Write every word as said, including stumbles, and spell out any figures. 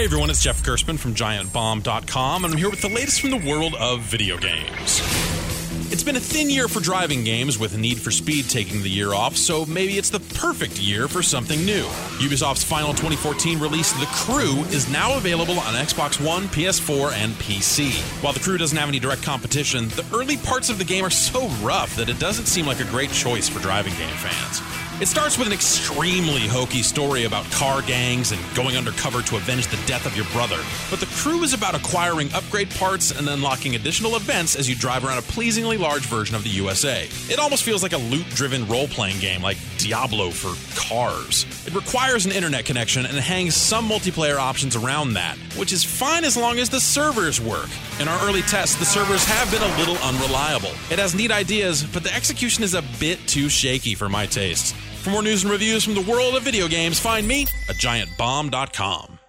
Hey everyone, it's Jeff Gerstmann from Giant Bomb dot com, and I'm here with the latest from the world of video games. It's been a thin year for driving games, with Need for Speed taking the year off, so maybe it's the perfect year for something new. Ubisoft's final twenty fourteen release, The Crew, is now available on Xbox One, P S four, and P C. While The Crew doesn't have any direct competition, the early parts of the game are so rough that it doesn't seem like a great choice for driving game fans. It starts with an extremely hokey story about car gangs and going undercover to avenge the death of your brother. But The Crew is about acquiring upgrade parts and unlocking additional events as you drive around a pleasingly large version of the U S A. It almost feels like a loot-driven role-playing game, like Diablo for cars. It requires an internet connection and hangs some multiplayer options around that, which is fine as long as the servers work. In our early tests, the servers have been a little unreliable. It has neat ideas, but the execution is a bit too shaky for my taste. For more news and reviews from the world of video games, find me at Giant Bomb dot com.